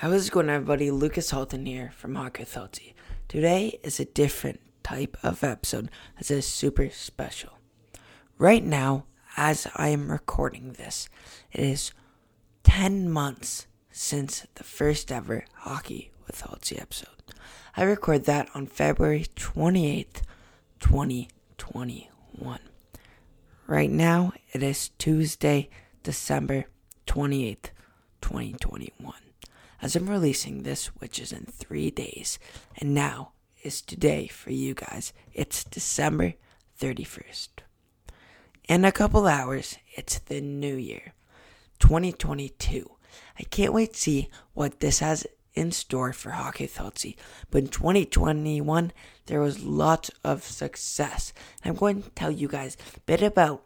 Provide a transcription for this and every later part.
How's it going, everybody? Lucas Halton here from Hockey Authority. Today is a different type of episode that is super special. Right now, as I am recording this, it is 10 months since the first ever Hockey Authority episode. I record that on February 28th, 2021. Right now, it is Tuesday, December 28th, 2021. As I'm releasing this, which is in 3 days, and now is today for you guys. It's December 31st. In a couple hours, it's the new year, 2022. I can't wait to see what this has in store for Hockey Authority. But in 2021, there was lots of success. I'm going to tell you guys a bit about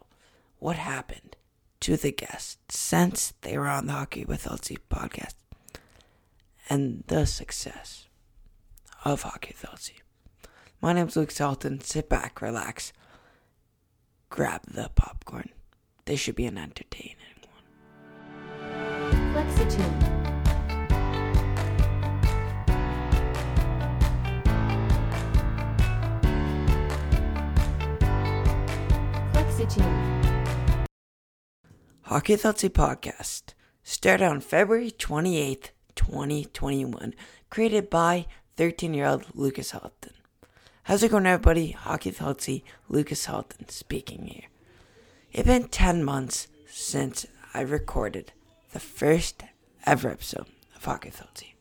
what happened to the guests since they were on the Hockey Authority podcast, and the success of Hockey Authority. My name's Luke Salton. Sit back, relax, grab the popcorn. This should be an entertaining one. Lexington. Hockey Authority podcast started on February 28th, 2021, created by 13-year-old Lucas Halton. How's it going, everybody? Hockey Authority, Lucas Halton speaking here. It's been 10 months since I recorded the first ever episode of Hockey Authority.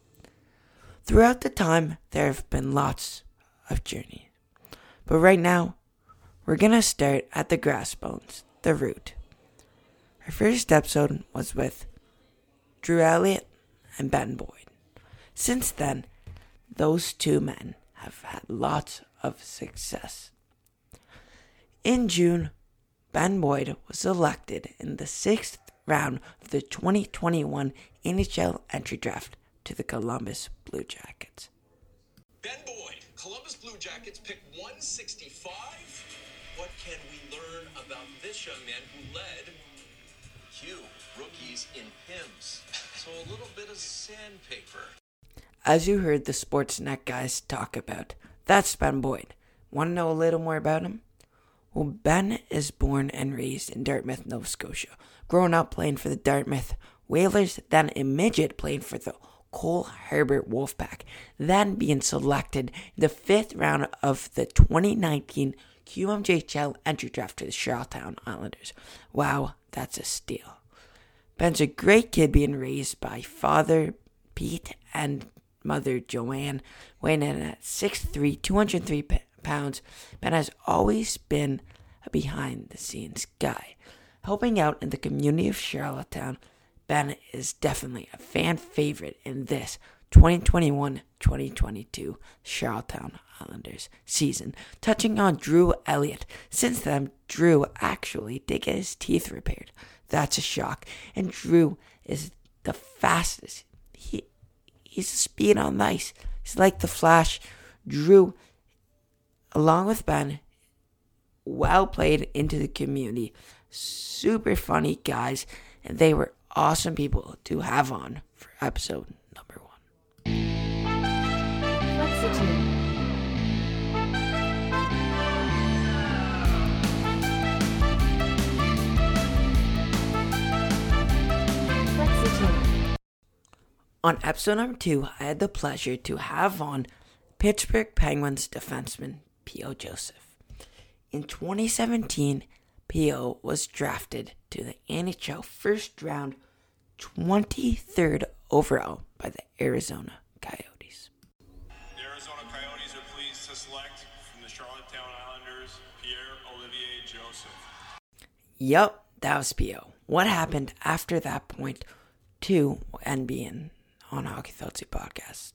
Throughout the time, there have been lots of journeys, but right now, we're going to start at the grass bones, the root. Our first episode was with Drew Elliott and Ben Boyd. Since then, those two men have had lots of success. In June, Ben Boyd was elected in the 6th round of the 2021 NHL entry draft to the Columbus Blue Jackets. Ben Boyd, Columbus Blue Jackets, pick 165. What can we learn about this young man who led Q rookies in PIMS? So a little bit of sandpaper. As you heard the Sportsnet guys talk about, that's Ben Boyd. Want to know a little more about him? Well, Ben is born and raised in Dartmouth, Nova Scotia, growing up playing for the Dartmouth Whalers, then a midget playing for the Cole Herbert Wolfpack, then being selected in the 5th round of the 2019 QMJHL entry draft to the Charlottetown Islanders. Wow, that's a steal. Ben's a great kid, being raised by father Pete and mother Joanne, weighing in at 6'3", 203 pounds. Ben has always been a behind-the-scenes guy, helping out in the community of Charlottetown. Ben is definitely a fan favorite in this 2021-2022 Charlottetown Islanders season. Touching on Drew Elliott, since then Drew actually did get his teeth repaired. That's a shock. And Drew is the fastest. He's a speed on the ice. He's like the Flash. Drew, along with Ben, well played into the community. Super funny guys, and they were awesome people to have on for episode number 1. On episode number 2, I had the pleasure to have on Pittsburgh Penguins defenseman P.O. Joseph. In 2017, P.O. was drafted to the NHL first round, 23rd overall by the Arizona Coyotes. The Arizona Coyotes are pleased to select from the Charlottetown Islanders Pierre-Olivier Joseph. Yep, that was P.O. What happened after that point to NBN on Hockey Authority podcast?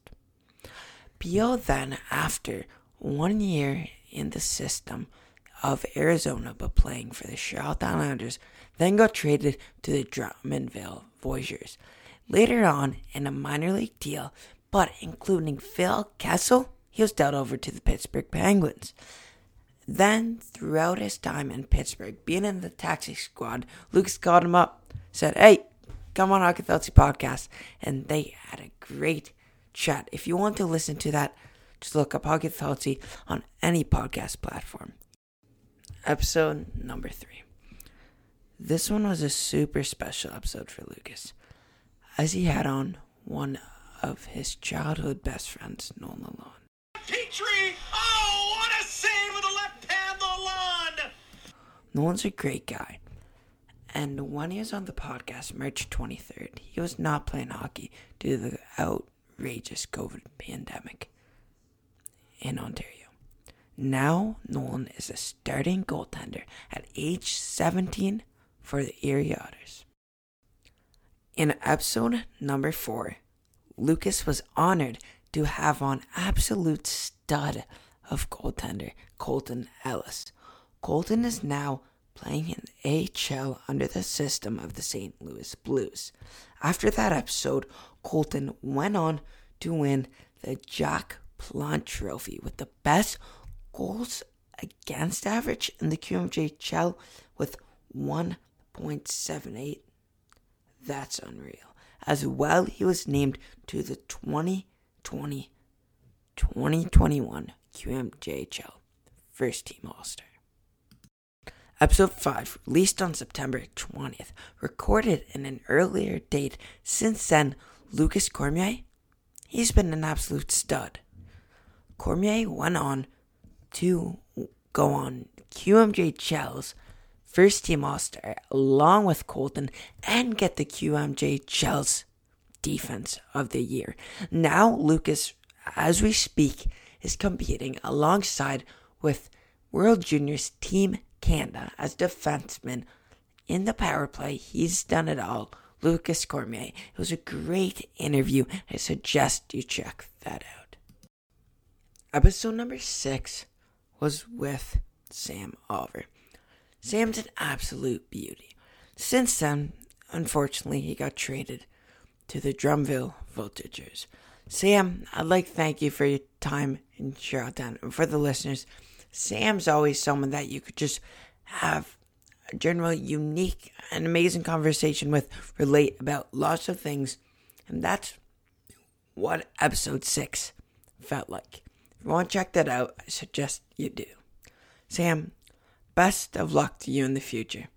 P.O. then, after 1 year in the system of Arizona, but playing for the Charlottetown Islanders, then got traded to the Drummondville Voyageurs. Later on, in a minor league deal, but including Phil Kessel, he was dealt over to the Pittsburgh Penguins. Then, throughout his time in Pittsburgh, being in the taxi squad, Lucas called him up, said, "Hey, come on Hockey Thoughts podcast, and they had a great chat. If you want to listen to that, just look up Hockey Thoughts on any podcast platform. Episode number 3. This one was a super special episode for Lucas, as he had on one of his childhood best friends, Nolan Lalonde. Petrie! Oh, what a save with the left hand, Lalonde! Nolan's a great guy, and when he was on the podcast March 23rd, he was not playing hockey due to the outrageous COVID pandemic in Ontario. Now, Nolan is a starting goaltender at age 17 for the Erie Otters. In episode number 4, Lucas was honored to have on absolute stud of goaltender Colton Ellis. Colton is now playing in the AHL under the system of the St. Louis Blues. After that episode, Colton went on to win the Jacques Plante Trophy with the best goals against average in the QMJHL with 1.78. That's unreal. As well, he was named to the 2020-2021 QMJHL First Team All-Star. Episode 5, released on September 20th, recorded in an earlier date. Since then, Lucas Cormier, he's been an absolute stud. Cormier went on to go on QMJHL's First Team All-Star along with Colton and get the QMJHL's Defense of the Year. Now Lucas, as we speak, is competing alongside with World Juniors Team Canada as defenseman in the power play. He's done it all. Lucas Cormier. It was a great interview. I suggest you check that out. Episode number 6 was with Sam Oliver. Sam's an absolute beauty. Since then, unfortunately, he got traded to the Drummondville Voltigeurs. Sam, I'd like to thank you for your time in Charlottetown. And for the listeners, Sam's always someone that you could just have a general, unique, and amazing conversation with, relate about lots of things. And that's what episode 6 felt like. If you want to check that out, I suggest you do. Sam, best of luck to you in the future.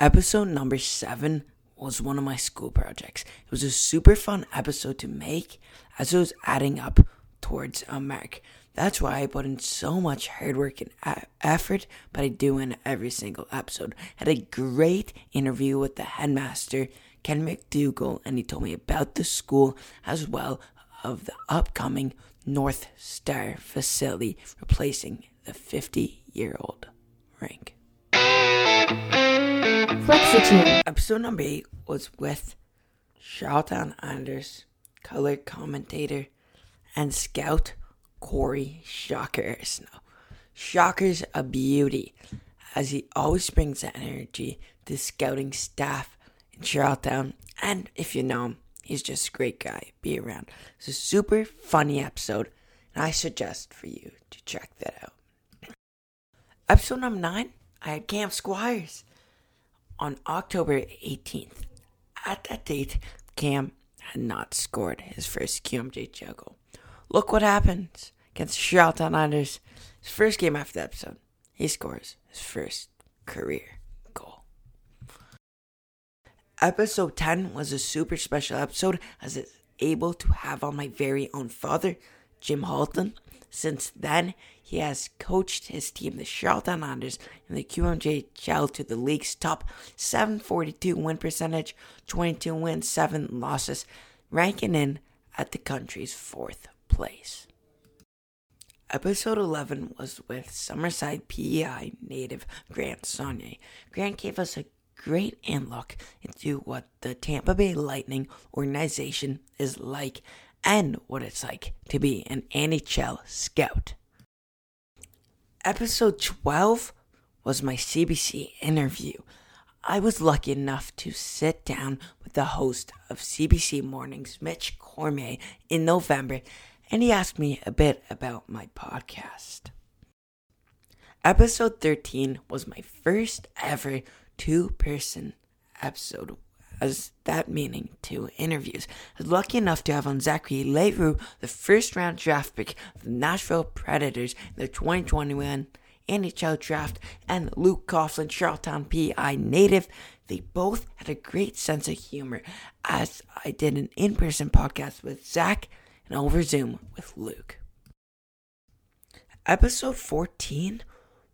Episode number 7 was one of my school projects. It was a super fun episode to make as it was adding up towards a mark. That's why I put in so much hard work and effort, but I do in every single episode. I had a great interview with the headmaster, Ken McDougall, and he told me about the school as well of the upcoming North Star facility replacing the 50-year-old rink. Flexitude. Episode number 8 was with Charlton Anders, color commentator, and scout Corey Shocker Snow. Shocker's a beauty, as he always brings the energy to scouting staff in Charlottetown, and if you know him, he's just a great guy. Be around. It's a super funny episode, and I suggest for you to check that out. Episode number 9, I had Cam Squires on October 18th. At that date, Cam had not scored his first QMJHL goal. Look what happens against Charlottetown Islanders. His first game after the episode, he scores his first career goal. Episode 10 was a super special episode as it's able to have on my very own father, Jim Halton. Since then, he has coached his team, the Charlottetown Islanders, in the QMJHL to the league's top. 742 win percentage, 22 wins, 7 losses, ranking in at the country's 4th place. Episode 11 was with Summerside PEI native Grant Saunier. Grant gave us a great look into what the Tampa Bay Lightning organization is like and what it's like to be an NHL scout. Episode 12 was my CBC interview. I was lucky enough to sit down with the host of CBC Mornings, Mitch Cormier, in November, and he asked me a bit about my podcast. Episode 13 was my first ever two-person episode has that meaning to interviews. I was lucky enough to have on Zachary Leroux, the first-round draft pick of the Nashville Predators in the 2021 NHL draft, and Luke Coughlin, Charlottetown, PI native. They both had a great sense of humor, as I did an in-person podcast with Zach and over Zoom with Luke. Episode 14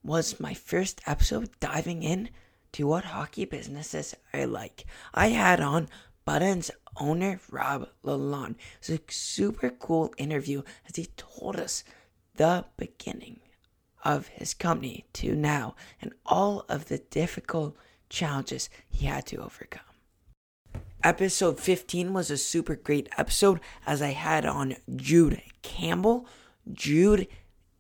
was my first episode diving in to what hockey businesses are like. I had on Buttons owner Rob Lalonde. It was a super cool interview as he told us the beginning of his company to now and all of the difficult challenges he had to overcome. Episode 15 was a super great episode as I had on Jude Campbell. Jude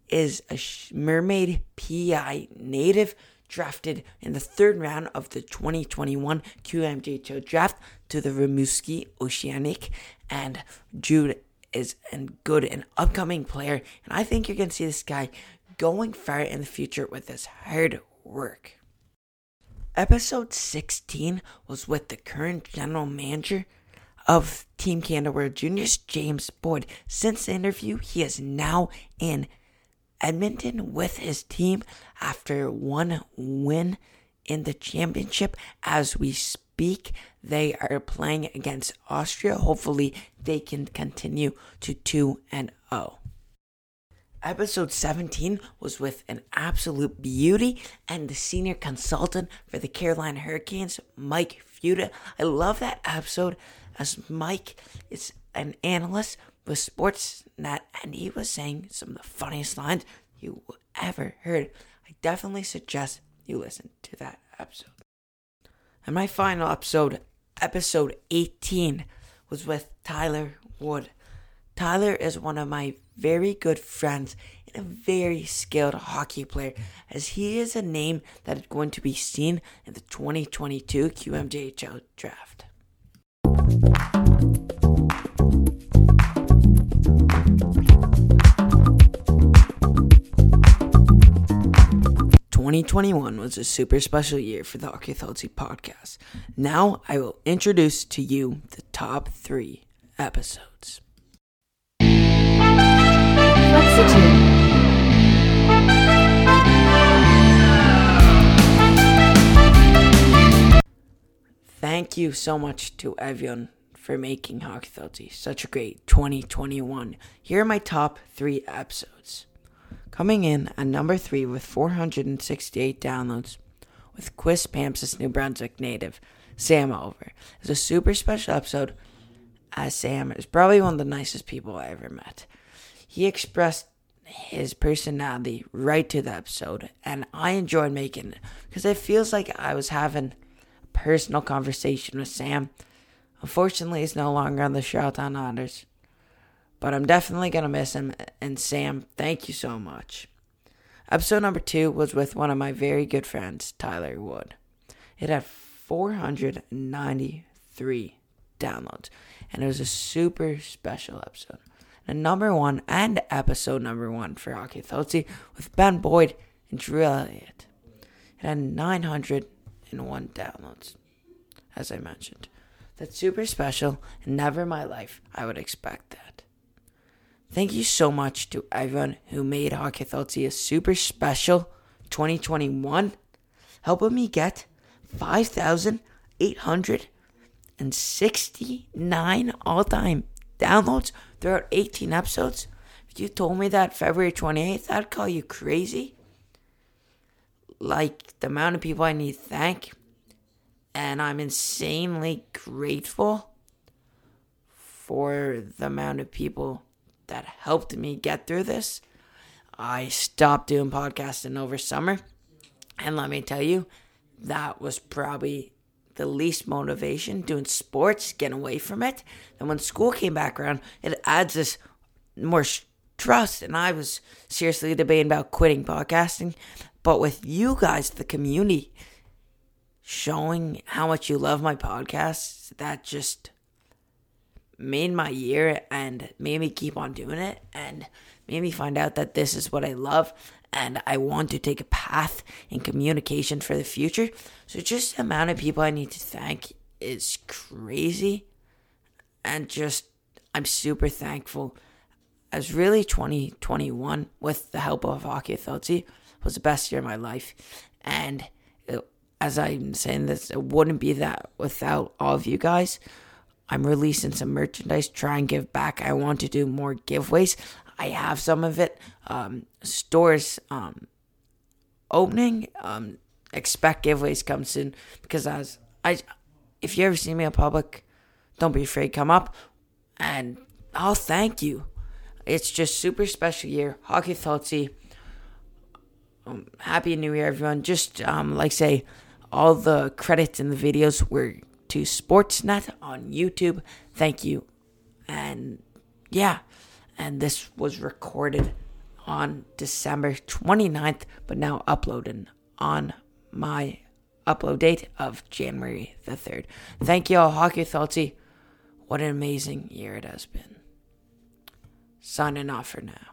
is a Mermaid PI native, drafted in the third round of the 2021 QMJHL draft to the Rimouski Oceanic, and Jude is a good and upcoming player, and I think you're going to see this guy going far in the future with his hard work. Episode 16 was with the current general manager of Team Canada World Juniors, James Boyd. Since the interview, he is now in Edmonton with his team after one win in the championship. As we speak, they are playing against Austria. Hopefully, they can continue to 2-0. Episode 17 was with an absolute beauty and the senior consultant for the Carolina Hurricanes, Mike Fuda. I love that episode as Mike is an analyst with Sportsnet, and he was saying some of the funniest lines you ever heard. I definitely suggest you listen to that episode. And my final episode, episode 18, was with Tyler Wood. Tyler is one of my very good friends and a very skilled hockey player, as he is a name that is going to be seen in the 2022 QMJHL draft. The 2021 was a super special year for the Hockey Authority podcast. Now I will introduce to you the top 3 episodes. Thank you so much to everyone for making Hockey Authority such a great 2021. Here are my top 3 episodes. Coming in at number 3 with 468 downloads with Chris Pamsis, New Brunswick native, Sam Oliver. It's a super special episode as Sam is probably one of the nicest people I ever met. He expressed his personality right to the episode, and I enjoyed making it because it feels like I was having a personal conversation with Sam. Unfortunately, he's no longer on the Charlottetown Otters, but I'm definitely going to miss him. And Sam, thank you so much. Episode number 2 was with one of my very good friends, Tyler Wood. It had 493 downloads, and it was a super special episode. And episode number one for Hockey Authority with Ben Boyd and Drew Elliott. It had 901 downloads, as I mentioned. That's super special, and never in my life I would expect that. Thank you so much to everyone who made Hockey Authority a super special 2021, helping me get 5,869 all-time downloads throughout 18 episodes. If you told me that February 28th, I'd call you crazy. Like the amount of people I need to thank, and I'm insanely grateful for the amount of people that helped me get through this. I stopped doing podcasting over summer, and let me tell you, that was probably the least motivation, doing sports, getting away from it. And when school came back around, it adds this more trust, and I was seriously debating about quitting podcasting. But with you guys, the community, showing how much you love my podcasts, that just made my year and made me keep on doing it and made me find out that this is what I love and I want to take a path in communication for the future. So just the amount of people I need to thank is crazy. And just, I'm super thankful, as really 2021, with the help of Hockey Authority, was the best year of my life. And as I'm saying this, it wouldn't be that without all of you guys. I'm releasing some merchandise, try and give back. I want to do more giveaways. I have some of it. Stores opening. Expect giveaways come soon, because if you ever see me in public, don't be afraid, come up and I'll thank you. It's just super special year. Hockey Authority. Happy New Year, everyone. Just say all the credits in the videos were to Sportsnet on YouTube. Thank you. And yeah, and this was recorded on December 29th, but now uploaded on my upload date of January the 3rd. Thank you all, Hockey Authority. What an amazing year it has been. Signing off for now.